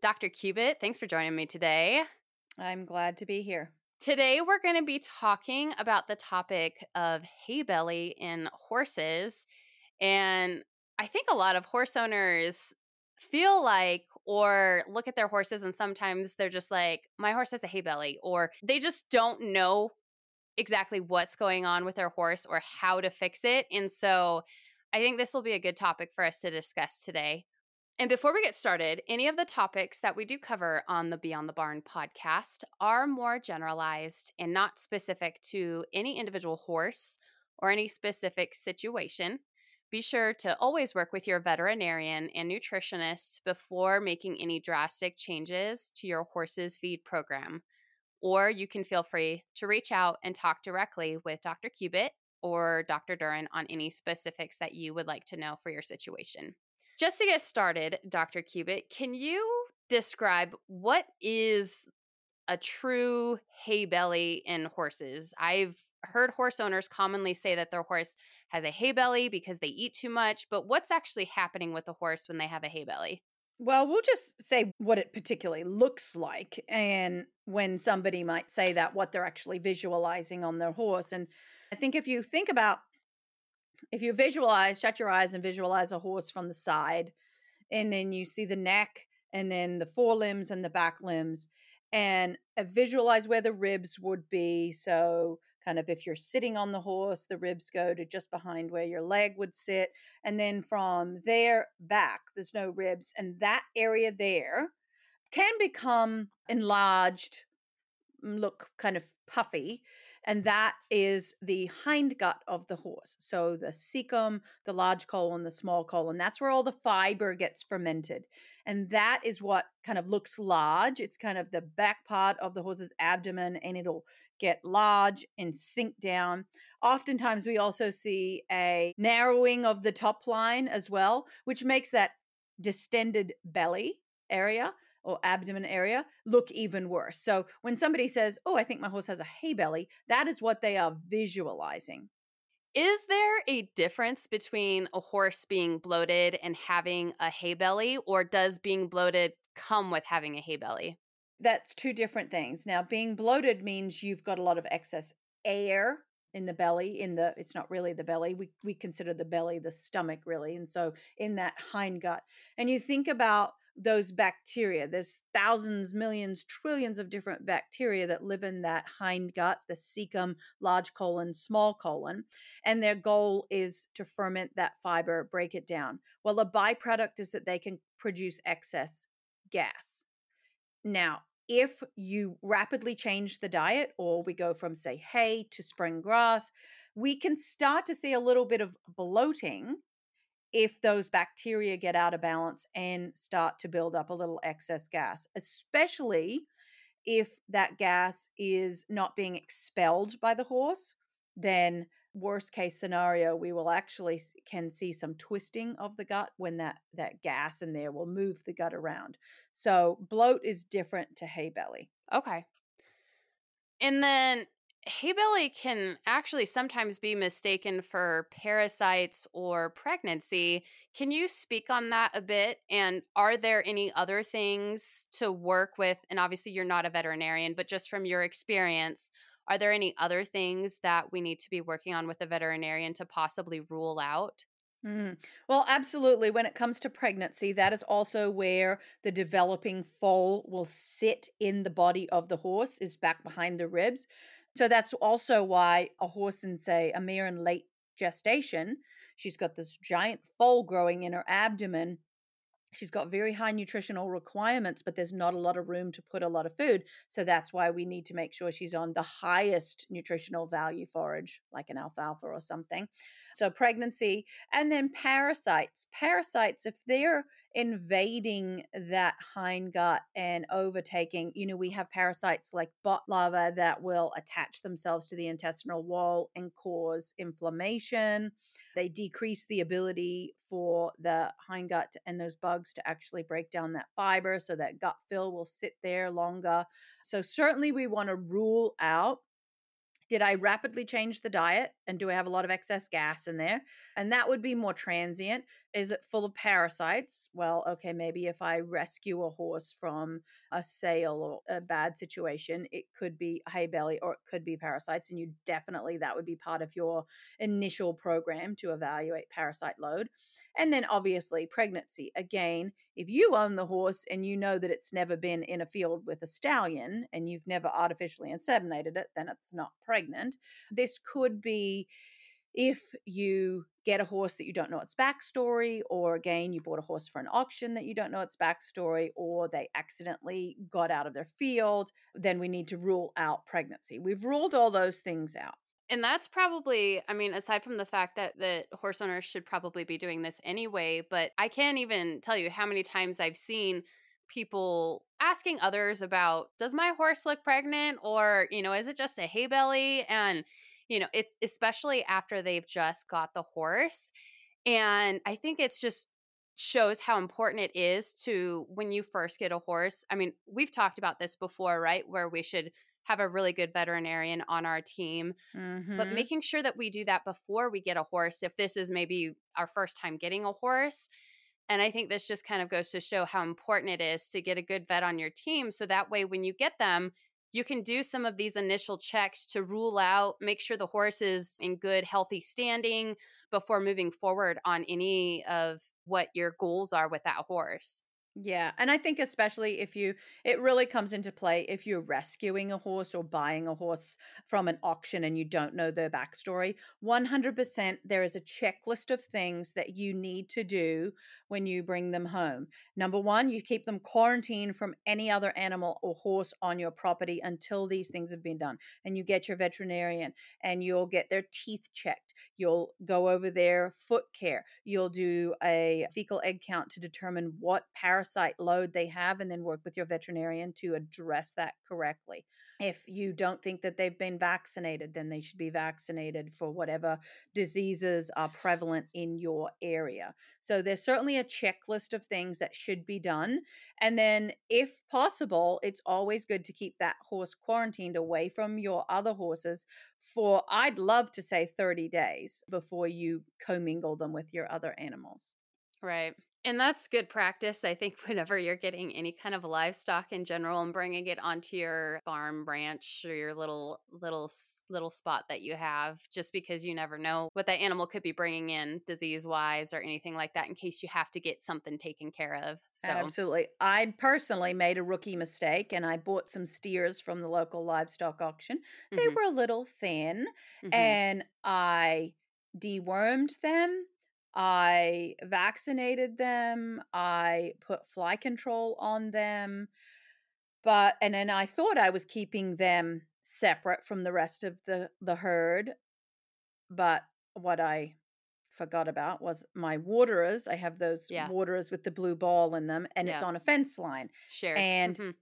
Dr. Cubitt, thanks for joining me today. I'm glad to be here. Today, we're going to be talking about the topic of hay belly in horses. And I think a lot of horse owners feel like or look at their horses and sometimes they're just like, my horse has a hay belly, or they just don't know exactly what's going on with their horse or how to fix it. And so I think this will be a good topic for us to discuss today. And before we get started, any of the topics that we do cover on the Beyond the Barn podcast are more generalized and not specific to any individual horse or any specific situation. Be sure to always work with your veterinarian and nutritionist before making any drastic changes to your horse's feed program. Or you can feel free to reach out and talk directly with Dr. Cubitt or Dr. Duren on any specifics that you would like to know for your situation. Just to get started, Dr. Cubitt, can you describe what is a true hay belly in horses? I've heard horse owners commonly say that their horse has a hay belly because they eat too much, but what's actually happening with the horse when they have a hay belly? Well, we'll just say what it particularly looks like and when somebody might say that, what they're actually visualizing on their horse. And I think if you think about shut your eyes and visualize a horse from the side, and then you see the neck and then the forelimbs and the back limbs, and visualize where the ribs would be. So kind of if you're sitting on the horse, the ribs go to just behind where your leg would sit. And then from there back, there's no ribs. And that area there can become enlarged, look kind of puffy, and that is the hindgut of the horse. So the cecum, the large colon, the small colon, that's where all the fiber gets fermented. And that is what kind of looks large. It's kind of the back part of the horse's abdomen, and it'll get large and sink down. Oftentimes we also see a narrowing of the top line as well, which makes that distended belly area or abdomen area look even worse. So when somebody says, oh, I think my horse has a hay belly, that is what they are visualizing. Is there a difference between a horse being bloated and having a hay belly, or does being bloated come with having a hay belly? That's two different things. Now, being bloated means you've got a lot of excess air in the belly, it's not really the belly. We consider the belly the stomach, really. And so in that hindgut, and you think about those bacteria. There's thousands, millions, trillions of different bacteria that live in that hindgut, the cecum, large colon, small colon, and their goal is to ferment that fiber, break it down. Well, a byproduct is that they can produce excess gas. Now, if you rapidly change the diet, or we go from, say, hay to spring grass, we can start to see a little bit of bloating if those bacteria get out of balance and start to build up a little excess gas, especially if that gas is not being expelled by the horse. Then worst case scenario, we will actually can see some twisting of the gut when that gas in there will move the gut around. So bloat is different to hay belly. Okay. And then hay belly can actually sometimes be mistaken for parasites or pregnancy. Can you speak on that a bit? And are there any other things to work with? And obviously you're not a veterinarian, but just from your experience, are there any other things that we need to be working on with a veterinarian to possibly rule out? Well, absolutely. When it comes to pregnancy, that is also where the developing foal will sit in the body of the horse, is back behind the ribs. So that's also why a horse in, say, a mare in late gestation, she's got this giant foal growing in her abdomen. She's got very high nutritional requirements, but there's not a lot of room to put a lot of food. So that's why we need to make sure she's on the highest nutritional value forage, like an alfalfa or something. So pregnancy. And then parasites. Parasites, if they're invading that hindgut and overtaking. You know, we have parasites like bot larvae that will attach themselves to the intestinal wall and cause inflammation. They decrease the ability for the hindgut and those bugs to actually break down that fiber, so that gut fill will sit there longer. So certainly we want to rule out, did I rapidly change the diet and do I have a lot of excess gas in there? And that would be more transient. Is it full of parasites? Well, okay, maybe if I rescue a horse from a sale or a bad situation, it could be hay belly or it could be parasites. And you definitely, that would be part of your initial program to evaluate parasite load. And then obviously pregnancy. Again, if you own the horse and you know that it's never been in a field with a stallion and you've never artificially inseminated it, then it's not pregnant. This could be if you get a horse that you don't know its backstory, or again, you bought a horse for an auction that you don't know its backstory, or they accidentally got out of their field, then we need to rule out pregnancy. We've ruled all those things out. And that's probably, I mean, aside from the fact that horse owners should probably be doing this anyway, but I can't even tell you how many times I've seen people asking others about, does my horse look pregnant? Or, you know, is it just a hay belly? And, you know, it's especially after they've just got the horse. And I think it's just shows how important it is to, when you first get a horse, I mean, we've talked about this before, right? Where we should have a really good veterinarian on our team, but making sure that we do that before we get a horse, if this is maybe our first time getting a horse. And I think this just kind of goes to show how important it is to get a good vet on your team. So that way, when you get them, you can do some of these initial checks to rule out, make sure the horse is in good, healthy standing before moving forward on any of what your goals are with that horse. Yeah. And I think especially it really comes into play if you're rescuing a horse or buying a horse from an auction and you don't know their backstory. 100%, there is a checklist of things that you need to do when you bring them home. Number one, you keep them quarantined from any other animal or horse on your property until these things have been done. And you get your veterinarian and you'll get their teeth checked. You'll go over their foot care. You'll do a fecal egg count to determine what parasite load they have and then work with your veterinarian to address that correctly. If you don't think that they've been vaccinated, then they should be vaccinated for whatever diseases are prevalent in your area. So there's certainly a checklist of things that should be done. And then if possible, it's always good to keep that horse quarantined away from your other horses for, I'd love to say 30 days before you commingle them with your other animals. Right. And that's good practice. I think whenever you're getting any kind of livestock in general and bringing it onto your farm ranch or your little spot that you have, just because you never know what that animal could be bringing in disease-wise or anything like that in case you have to get something taken care of. So. Absolutely. I personally made a rookie mistake and I bought some steers from the local livestock auction. They were a little thin and I dewormed them. I vaccinated them, I put fly control on them, and then I thought I was keeping them separate from the rest of the herd. But what I forgot about was my waterers. I have those waterers with the blue ball in them, and it's on a fence line. Sure. And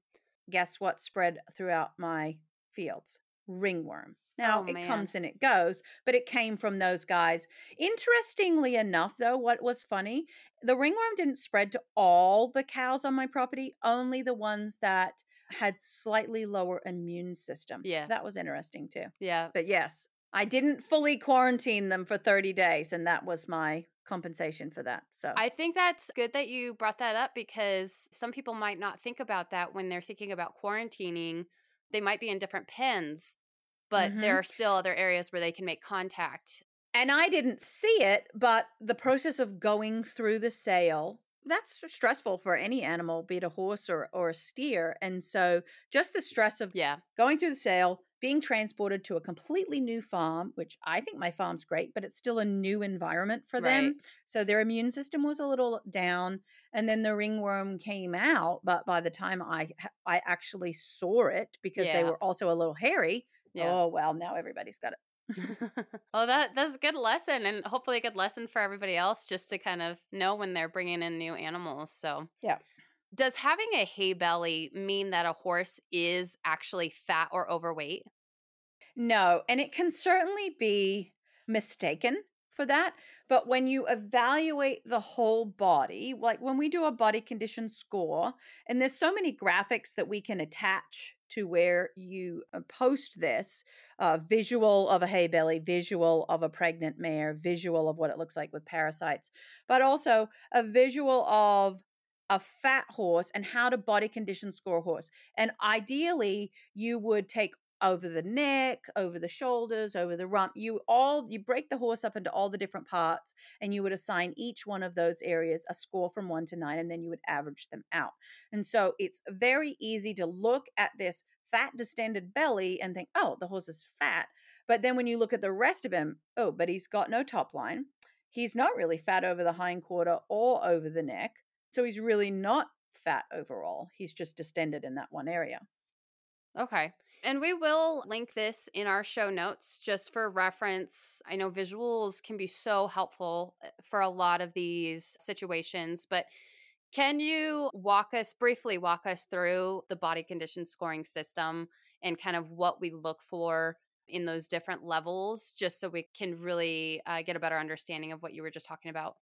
guess what spread throughout my fields? Ringworm. Now it comes and it goes, but it came from those guys. Interestingly enough, though, what was funny, the ringworm didn't spread to all the cows on my property, only the ones that had slightly lower immune system. Yeah. That was interesting too. Yeah. But yes, I didn't fully quarantine them for 30 days, and that was my compensation for that. So I think that's good that you brought that up, because some people might not think about that when they're thinking about quarantining. They might be in different pens, but there are still other areas where they can make contact. And I didn't see it, but the process of going through the sale, that's stressful for any animal, be it a horse or a steer. And so just the stress of going through the sale, being transported to a completely new farm, which I think my farm's great, but it's still a new environment for them. So their immune system was a little down, and then the ringworm came out. But by the time I actually saw it, because they were also a little hairy, oh, well, now everybody's got it. Well, that's a good lesson, and hopefully a good lesson for everybody else, just to kind of know when they're bringing in new animals. So yeah. Does having a hay belly mean that a horse is actually fat or overweight? No, and it can certainly be mistaken for that. But when you evaluate the whole body, like when we do a body condition score, and there's so many graphics that we can attach to where you post this, visual of a hay belly, visual of a pregnant mare, visual of what it looks like with parasites, but also a visual of a fat horse and how to body condition score a horse. And ideally, you would take over the neck, over the shoulders, over the rump. You break the horse up into all the different parts, and you would assign each one of those areas a score from 1 to 9, and then you would average them out. And so it's very easy to look at this fat distended belly and think, oh, the horse is fat. But then when you look at the rest of him, oh, but he's got no top line. He's not really fat over the hindquarter or over the neck. So he's really not fat overall. He's just distended in that one area. Okay. And we will link this in our show notes just for reference. I know visuals can be so helpful for a lot of these situations, but can you briefly walk us through the body condition scoring system and kind of what we look for in those different levels, just so we can really get a better understanding of what you were just talking about?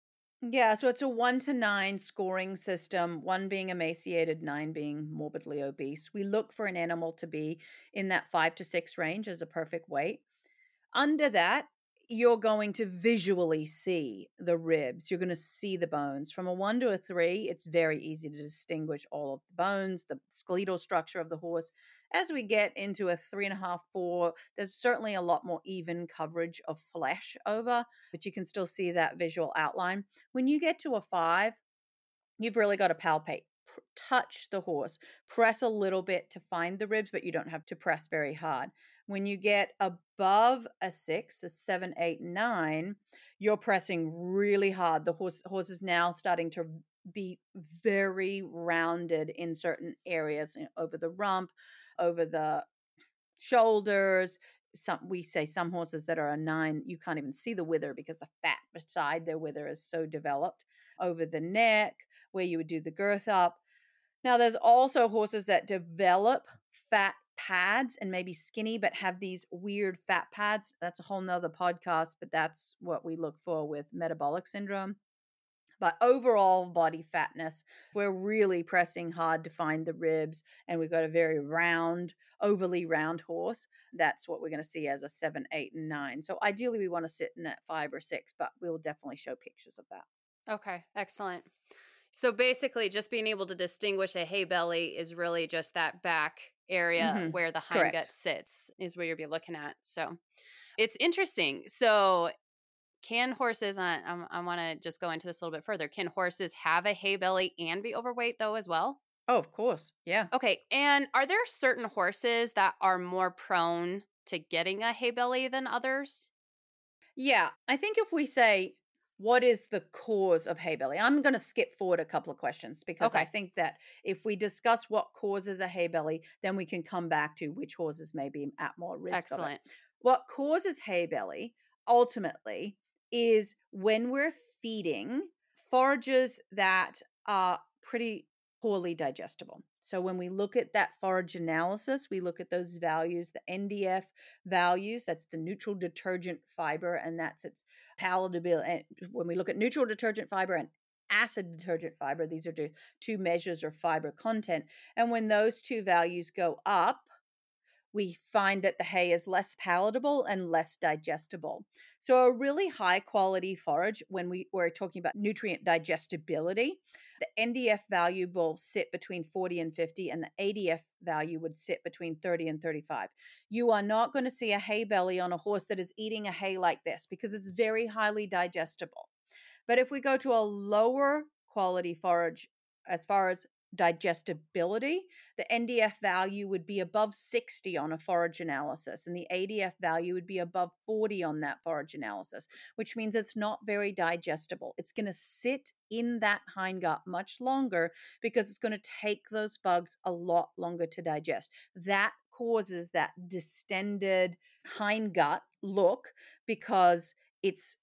Yeah, so it's a 1 to 9 scoring system, 1 being emaciated, 9 being morbidly obese. We look for an animal to be in that 5 to 6 range as a perfect weight. Under that, you're going to visually see the ribs. You're going to see the bones. From a 1 to a 3, it's very easy to distinguish all of the bones, the skeletal structure of the horse. As we get into a 3.5, 4, there's certainly a lot more even coverage of flesh over, but you can still see that visual outline. When you get to a 5, you've really got to palpate. Touch the horse, press a little bit to find the ribs, but you don't have to press very hard. When you get above a 6, a 7, 8, 9, you're pressing really hard. The horse is now starting to be very rounded in certain areas, over the rump, over the shoulders. We say some horses that are a 9, you can't even see the wither because the fat beside their wither is so developed. Over the neck, where you would do the girth up. Now, there's also horses that develop fat pads and maybe skinny, but have these weird fat pads. That's a whole nother podcast, but that's what we look for with metabolic syndrome. But overall body fatness, we're really pressing hard to find the ribs, and we've got a very round, overly round horse. That's what we're going to see as a 7, 8, and 9. So ideally, we want to sit in that 5 or 6, but we'll definitely show pictures of that. Okay, excellent. So basically, just being able to distinguish a hay belly is really just that back area where the hindgut sits is where you'll be looking at. So it's interesting. So can horses, and I want to just go into this a little bit further, can horses have a hay belly and be overweight though as well? Oh, of course. Yeah. Okay. And are there certain horses that are more prone to getting a hay belly than others? Yeah. I think if we say, what is the cause of hay belly? I'm going to skip forward a couple of questions because I think that if we discuss what causes a hay belly, then we can come back to which horses may be at more risk of it. What causes hay belly ultimately is when we're feeding forages that are pretty poorly digestible. So when we look at that forage analysis, we look at those values, the NDF values, that's the neutral detergent fiber, and that's its palatability. And when we look at neutral detergent fiber and acid detergent fiber, these are two measures of fiber content. And when those two values go up, we find that the hay is less palatable and less digestible. So a really high quality forage, when we're talking about nutrient digestibility, the NDF value will sit between 40 and 50, and the ADF value would sit between 30 and 35. You are not going to see a hay belly on a horse that is eating a hay like this because it's very highly digestible. But if we go to a lower quality forage, as far as digestibility, the NDF value would be above 60 on a forage analysis, and the ADF value would be above 40 on that forage analysis, which means it's not very digestible. It's going to sit in that hindgut much longer because it's going to take those bugs a lot longer to digest. That causes that distended hindgut look because it's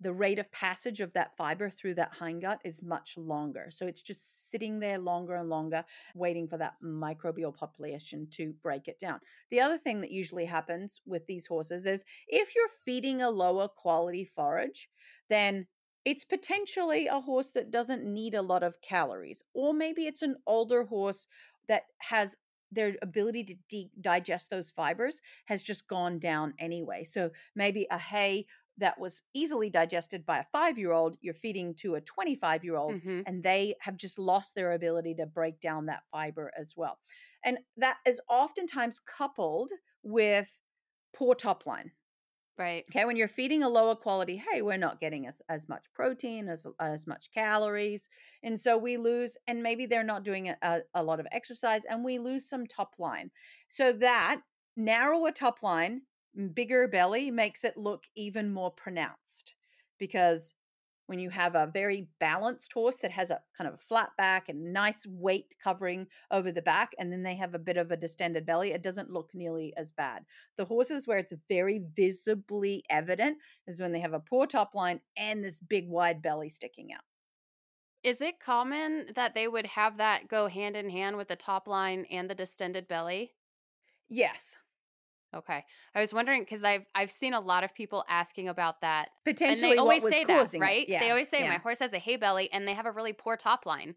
the rate of passage of that fiber through that hindgut is much longer. So it's just sitting there longer and longer, waiting for that microbial population to break it down. The other thing that usually happens with these horses is if you're feeding a lower quality forage, then it's potentially a horse that doesn't need a lot of calories, or maybe it's an older horse that has their ability to digest those fibers has just gone down anyway. So maybe a hay that was easily digested by a 5-year-old, you're feeding to a 25-year-old, mm-hmm. and they have just lost their ability to break down that fiber as well. And that is oftentimes coupled with poor top line. Right. Okay. When you're feeding a lower quality hay, we're not getting as much protein, as much calories. And so we lose, and maybe they're not doing a lot of exercise, and we lose some top line. So that narrower top line, bigger belly makes it look even more pronounced, because when you have a very balanced horse that has a kind of a flat back and nice weight covering over the back, and then they have a bit of a distended belly, it doesn't look nearly as bad. The horses where it's very visibly evident is when they have a poor top line and this big wide belly sticking out. Is it common that they would have that go hand in hand with the top line and the distended belly? Yes. Okay. I was wondering, because I've seen a lot of people asking about that. Potentially, and they always say that, right? Yeah. They always say, my horse has a hay belly and they have a really poor top line.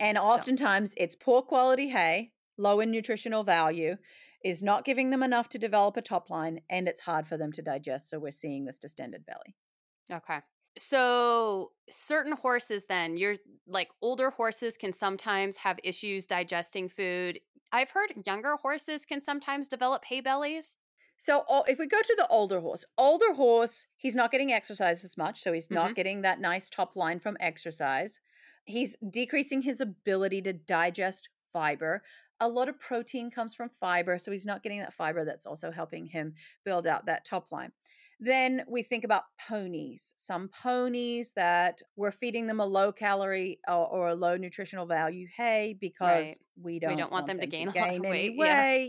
And oftentimes it's poor quality hay, low in nutritional value, is not giving them enough to develop a top line, and it's hard for them to digest. So we're seeing this distended belly. Okay. So certain horses then, you're like older horses can sometimes have issues digesting food. I've heard younger horses can sometimes develop hay bellies. So if we go to the older horse, he's not getting exercise as much. So he's mm-hmm. not getting that nice top line from exercise. He's decreasing his ability to digest fiber. A lot of protein comes from fiber. So he's not getting that fiber that's also helping him build out that top line. Then we think about ponies. Some ponies that we're feeding them a low calorie or a low nutritional value hay because we don't want them to gain any weight. Yeah.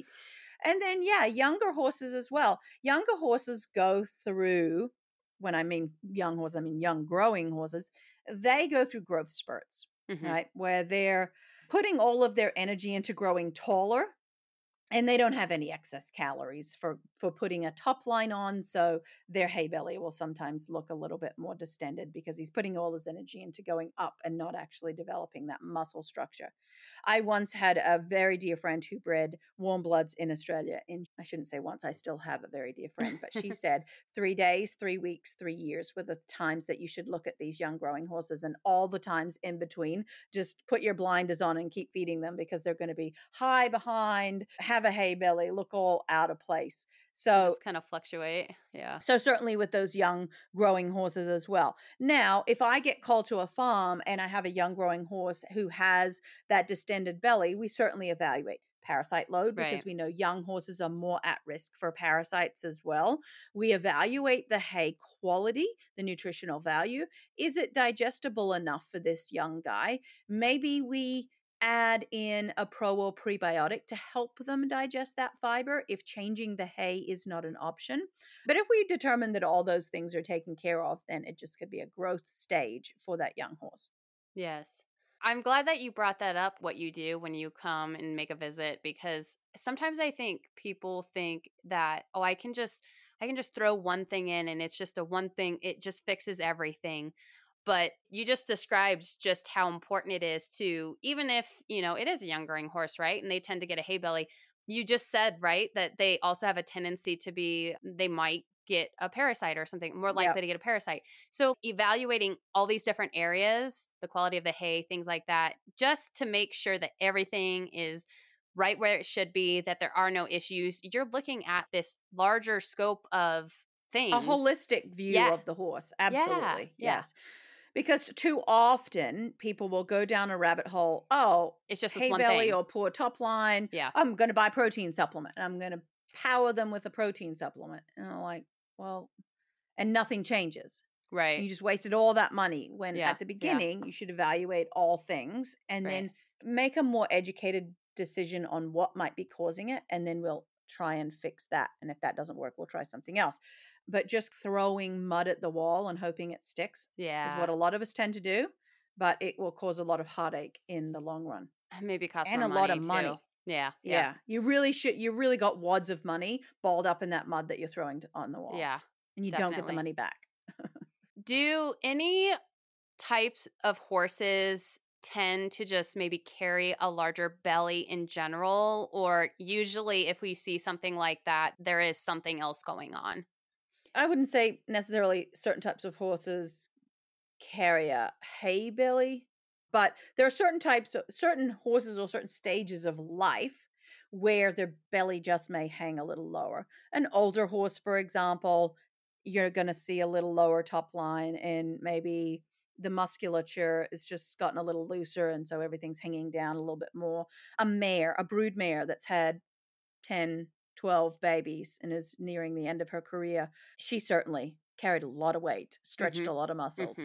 And then, younger horses as well. Younger horses go through, when I mean young horses, I mean young growing horses, they go through growth spurts, mm-hmm. right, where they're putting all of their energy into growing taller. And they don't have any excess calories for putting a top line on, so their hay belly will sometimes look a little bit more distended because he's putting all his energy into going up and not actually developing that muscle structure. I once had a very dear friend who bred warm bloods in Australia, and I shouldn't say once, I still have a very dear friend, but she said 3 days, 3 weeks, 3 years were the times that you should look at these young growing horses, and all the times in between, just put your blinders on and keep feeding them because they're going to be high behind, have a hay belly, look all out of place. So just kind of fluctuate. Yeah. So certainly with those young growing horses as well. Now, if I get called to a farm and I have a young growing horse who has that distended belly, we certainly evaluate parasite load because we know young horses are more at risk for parasites as well. We evaluate the hay quality, the nutritional value. Is it digestible enough for this young guy? Maybe we add in a pro or prebiotic to help them digest that fiber if changing the hay is not an option. But if we determine that all those things are taken care of, then it just could be a growth stage for that young horse. Yes. I'm glad that you brought that up, what you do when you come and make a visit, because sometimes I think people think that, I can just throw one thing in and it's just a one thing, it just fixes everything. But you just described just how important it is to, even if, it is a young growing horse, right? And they tend to get a hay belly. You just said, right, that they also have a tendency to be, they might get a parasite or something, more likely to get a parasite. So evaluating all these different areas, the quality of the hay, things like that, just to make sure that everything is right where it should be, that there are no issues. You're looking at this larger scope of things. A holistic view of the horse. Absolutely. Yeah. Yes. Because too often people will go down a rabbit hole, it's just hay belly thing. Or poor top line. Yeah. I'm going to buy protein supplement. I'm going to power them with a protein supplement. And I'm like, and nothing changes. Right. You just wasted all that money when at the beginning you should evaluate all things and then make a more educated decision on what might be causing it, and then we'll try and fix that. And if that doesn't work, we'll try something else. But just throwing mud at the wall and hoping it sticks is what a lot of us tend to do, but it will cause a lot of heartache in the long run. Maybe cost and more money, and a lot of money. Yeah. You really got wads of money balled up in that mud that you're throwing on the wall. Yeah. And you don't get the money back. Do any types of horses tend to just maybe carry a larger belly in general, or usually if we see something like that, there is something else going on? I wouldn't say necessarily certain types of horses carry a hay belly, but there are certain horses or certain stages of life where their belly just may hang a little lower. An older horse, for example, you're going to see a little lower top line, and maybe the musculature is just gotten a little looser, and so everything's hanging down a little bit more. A mare, a brood mare that's had 10, 12 babies and is nearing the end of her career, she certainly carried a lot of weight, stretched a lot of muscles,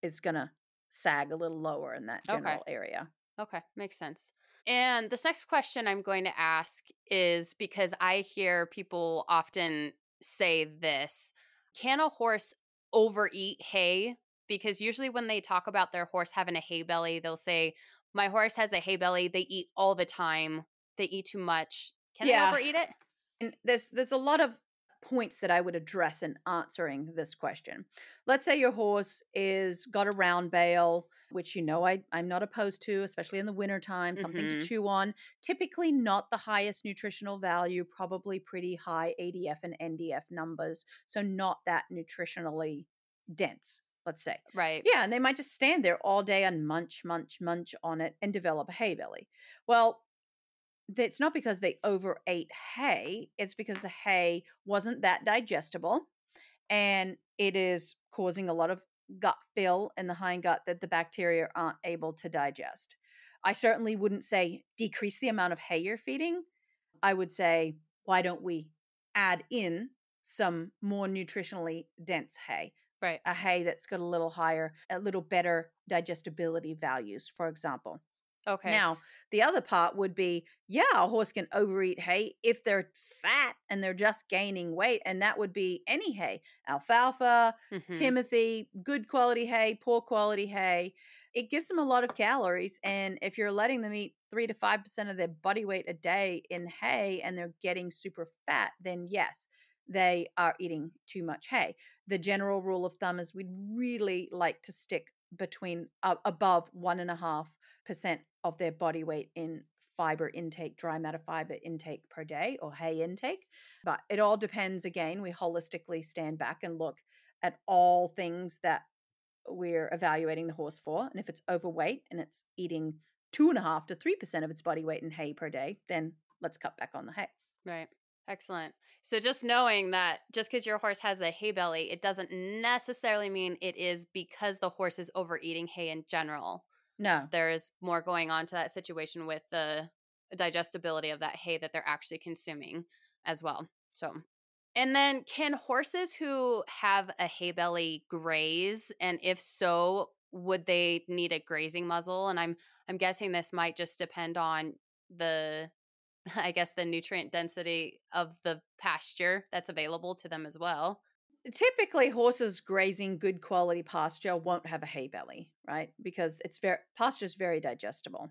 is going to sag a little lower in that general area. Okay, makes sense. And this next question I'm going to ask is because I hear people often say this: can a horse overeat hay? Because usually when they talk about their horse having a hay belly, they'll say, my horse has a hay belly. They eat all the time. They eat too much. Can they overeat it? And there's a lot of points that I would address in answering this question. Let's say your horse is got a round bale, which I'm not opposed to, especially in the wintertime, something to chew on. Typically not the highest nutritional value, probably pretty high ADF and NDF numbers. So not that nutritionally dense, let's say. Right. Yeah, and they might just stand there all day and munch on it and develop a hay belly. Well, it's not because they overate hay. It's because the hay wasn't that digestible, and it is causing a lot of gut fill in the hindgut that the bacteria aren't able to digest. I certainly wouldn't say decrease the amount of hay you're feeding. I would say, why don't we add in some more nutritionally dense hay? Right. A hay that's got a little better digestibility values, for example. Okay. Now, the other part would be, a horse can overeat hay if they're fat and they're just gaining weight. And that would be any hay, alfalfa, Timothy, good quality hay, poor quality hay. It gives them a lot of calories. And if you're letting them eat 3% to 5% of their body weight a day in hay and they're getting super fat, then yes, they are eating too much hay. The general rule of thumb is we'd really like to stick between above 1.5% of their body weight in fiber intake, dry matter fiber intake per day, or hay intake. But it all depends. Again, we holistically stand back and look at all things that we're evaluating the horse for. And if it's overweight and it's eating 2.5% to 3% of its body weight in hay per day, then let's cut back on the hay. Right. Excellent. So just knowing that just because your horse has a hay belly, it doesn't necessarily mean it is because the horse is overeating hay in general. No. There is more going on to that situation with the digestibility of that hay that they're actually consuming as well. So, and then can horses who have a hay belly graze? And if so, would they need a grazing muzzle? And I'm guessing this might just depend on the nutrient density of the pasture that's available to them as well. Typically, horses grazing good quality pasture won't have a hay belly, right? Because pasture is very digestible.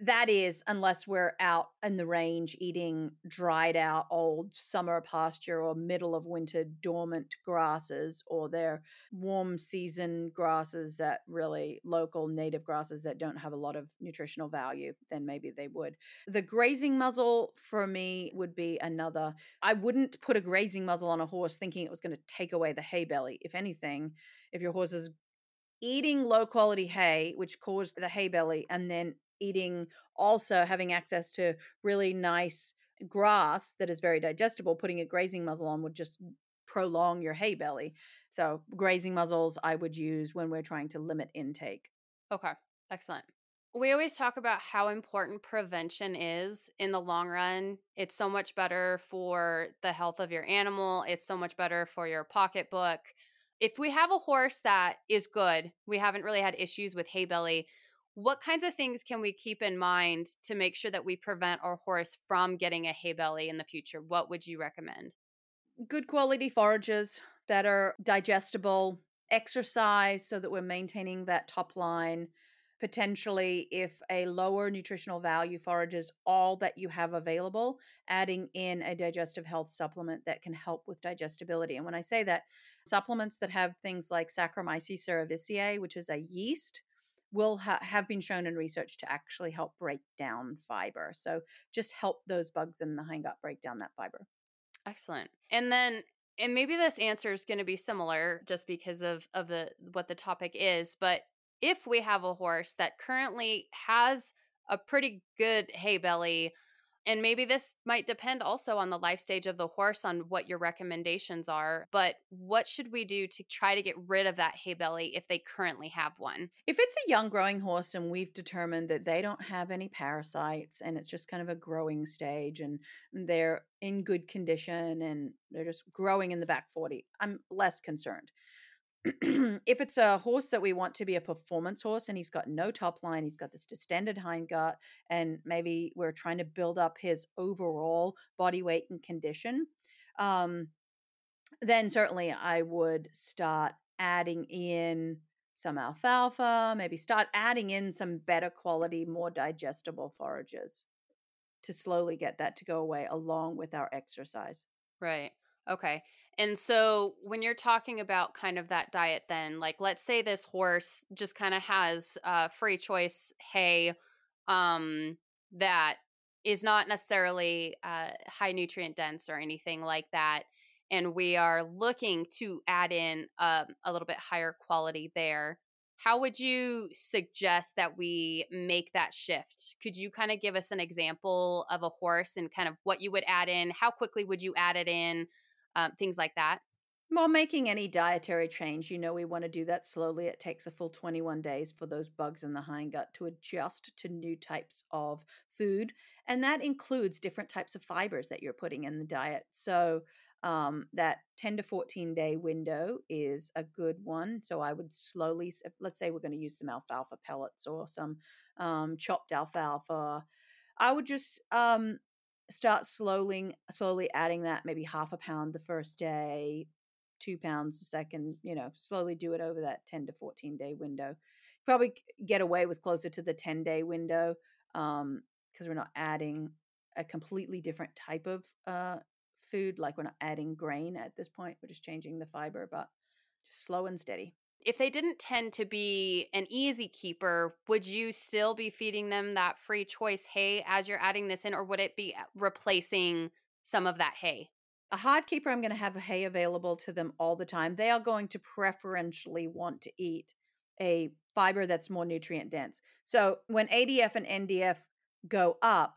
That is, unless we're out in the range eating dried out old summer pasture or middle of winter dormant grasses, or their warm season grasses that really local native grasses that don't have a lot of nutritional value, then maybe they would. The grazing muzzle for me would be another. I wouldn't put a grazing muzzle on a horse thinking it was going to take away the hay belly. If anything, if your horse is eating low quality hay, which caused the hay belly, and then also having access to really nice grass that is very digestible, putting a grazing muzzle on would just prolong your hay belly. So grazing muzzles I would use when we're trying to limit intake. Okay, excellent. We always talk about how important prevention is in the long run. It's so much better for the health of your animal. It's so much better for your pocketbook. If we have a horse that is good, we haven't really had issues with hay belly, what kinds of things can we keep in mind to make sure that we prevent our horse from getting a hay belly in the future? What would you recommend? Good quality forages that are digestible, exercise so that we're maintaining that top line. Potentially, if a lower nutritional value forage is all that you have available, adding in a digestive health supplement that can help with digestibility. And when I say that, supplements that have things like Saccharomyces cerevisiae, which is a yeast, will have been shown in research to actually help break down fiber. So just help those bugs in the hindgut break down that fiber. Excellent. And then, and maybe this answer is going to be similar just because of the what the topic is, but if we have a horse that currently has a pretty good hay belly, and maybe this might depend also on the life stage of the horse on what your recommendations are, but what should we do to try to get rid of that hay belly if they currently have one? If it's a young growing horse and we've determined that they don't have any parasites and it's just kind of a growing stage and they're in good condition and they're just growing in the back 40, I'm less concerned. If it's a horse that we want to be a performance horse and he's got no top line, he's got this distended hindgut, and maybe we're trying to build up his overall body weight and condition, then certainly I would start adding in some alfalfa, maybe start adding in some better quality, more digestible forages to slowly get that to go away along with our exercise. Right. Okay. And so when you're talking about kind of that diet then, like let's say this horse just kind of has free choice hay that is not necessarily high nutrient dense or anything like that. And we are looking to add in a little bit higher quality there. How would you suggest that we make that shift? Could you kind of give us an example of a horse and kind of what you would add in? How quickly would you add it in? Things like that. Well, making any dietary change, you know, we want to do that slowly. It takes a full 21 days for those bugs in the hindgut to adjust to new types of food. And that includes different types of fibers that you're putting in the diet. So that 10 to 14 day window is a good one. So I would slowly, let's say we're going to use some alfalfa pellets or some chopped alfalfa. I would just start slowly adding that, maybe half a pound the first day, 2 pounds the second, you know, slowly do it over that 10 to 14 day window. Probably get away with closer to the 10 day window because we're not adding a completely different type of food. Like we're not adding grain at this point. We're just changing the fiber, but just slow and steady. If they didn't tend to be an easy keeper, would you still be feeding them that free choice hay as you're adding this in, or would it be replacing some of that hay? A hard keeper, I'm going to have hay available to them all the time. They are going to preferentially want to eat a fiber that's more nutrient dense. So when ADF and NDF go up,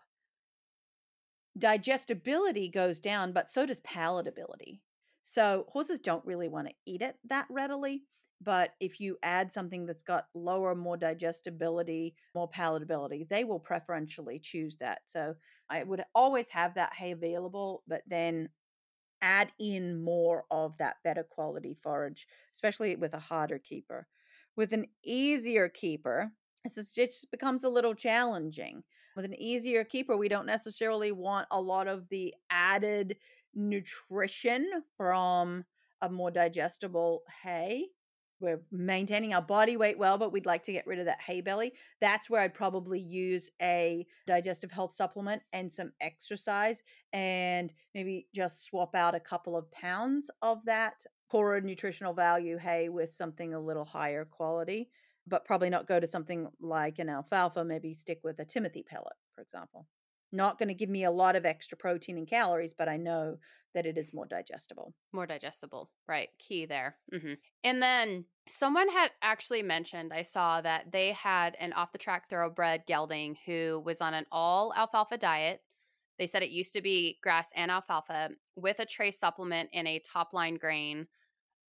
digestibility goes down, but so does palatability. So horses don't really want to eat it that readily. But if you add something that's got lower, more digestibility, more palatability, they will preferentially choose that. So I would always have that hay available, but then add in more of that better quality forage, especially with a harder keeper. With an easier keeper, it just becomes a little challenging. With an easier keeper, we don't necessarily want a lot of the added nutrition from a more digestible hay. We're maintaining our body weight well, but we'd like to get rid of that hay belly. That's where I'd probably use a digestive health supplement and some exercise and maybe just swap out a couple of pounds of that poorer nutritional value hay with something a little higher quality, but probably not go to something like an alfalfa, maybe stick with a Timothy pellet, for example. Not going to give me a lot of extra protein and calories, but I know that it is more digestible. More digestible, right. Key there. Mm-hmm. And then someone had actually mentioned, I saw that they had an off-the-track thoroughbred gelding who was on an all-alfalfa diet. They said it used to be grass and alfalfa with a trace supplement and a top-line grain.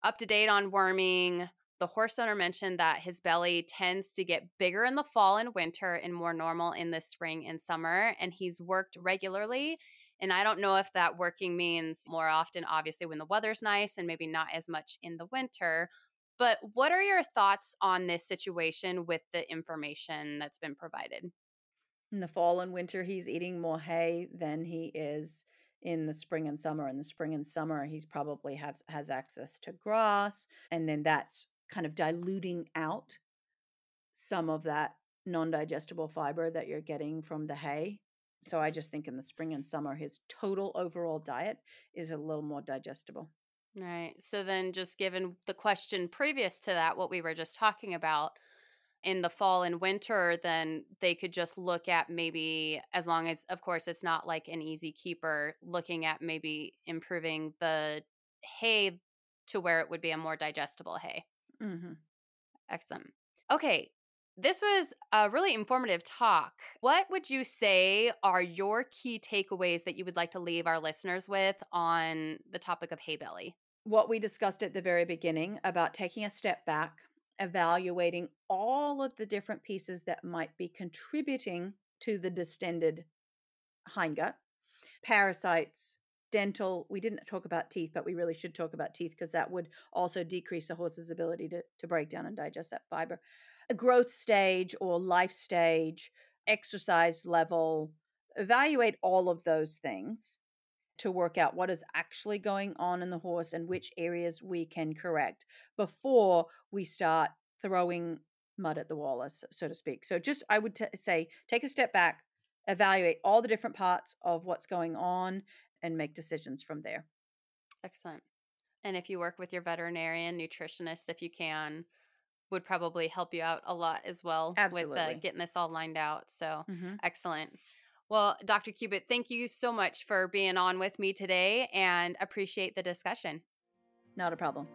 Up to date on worming. The horse owner mentioned that his belly tends to get bigger in the fall and winter and more normal in the spring and summer, and he's worked regularly. And I don't know if that working means more often, obviously, when the weather's nice and maybe not as much in the winter, But what are your thoughts on this situation with the information that's been provided? In the fall and winter, he's eating more hay than he is in the spring and summer. In the spring and summer, he's probably has access to grass, and then that's kind of diluting out some of that non-digestible fiber that you're getting from the hay. So I just think in the spring and summer, his total overall diet is a little more digestible. Right. So then just given the question previous to that, what we were just talking about, in the fall and winter, then they could just look at maybe, as long as, of course, it's not like an easy keeper, looking at maybe improving the hay to where it would be a more digestible hay. Mm-hmm. Excellent. Okay. This was a really informative talk. What would you say are your key takeaways that you would like to leave our listeners with on the topic of hay belly? What we discussed at the very beginning about taking a step back, evaluating all of the different pieces that might be contributing to the distended hindgut, parasites, dental. We didn't talk about teeth, but we really should talk about teeth because that would also decrease the horse's ability to break down and digest that fiber. A growth stage or life stage, exercise level, evaluate all of those things to work out what is actually going on in the horse and which areas we can correct before we start throwing mud at the wall, so to speak. So just, I would say, take a step back, evaluate all the different parts of what's going on and make decisions from there. Excellent. And if you work with your veterinarian, nutritionist, if you can, would probably help you out a lot as well. Absolutely. With getting this all lined out. So Excellent. Well, Dr. Cubitt, thank you so much for being on with me today and appreciate the discussion. Not a problem.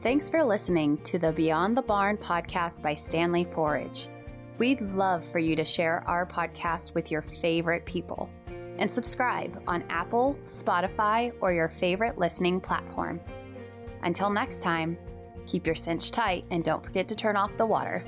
Thanks for listening to the Beyond the Barn podcast by Stanley Forage. We'd love for you to share our podcast with your favorite people and subscribe on Apple, Spotify, or your favorite listening platform. Until next time, keep your cinch tight and don't forget to turn off the water.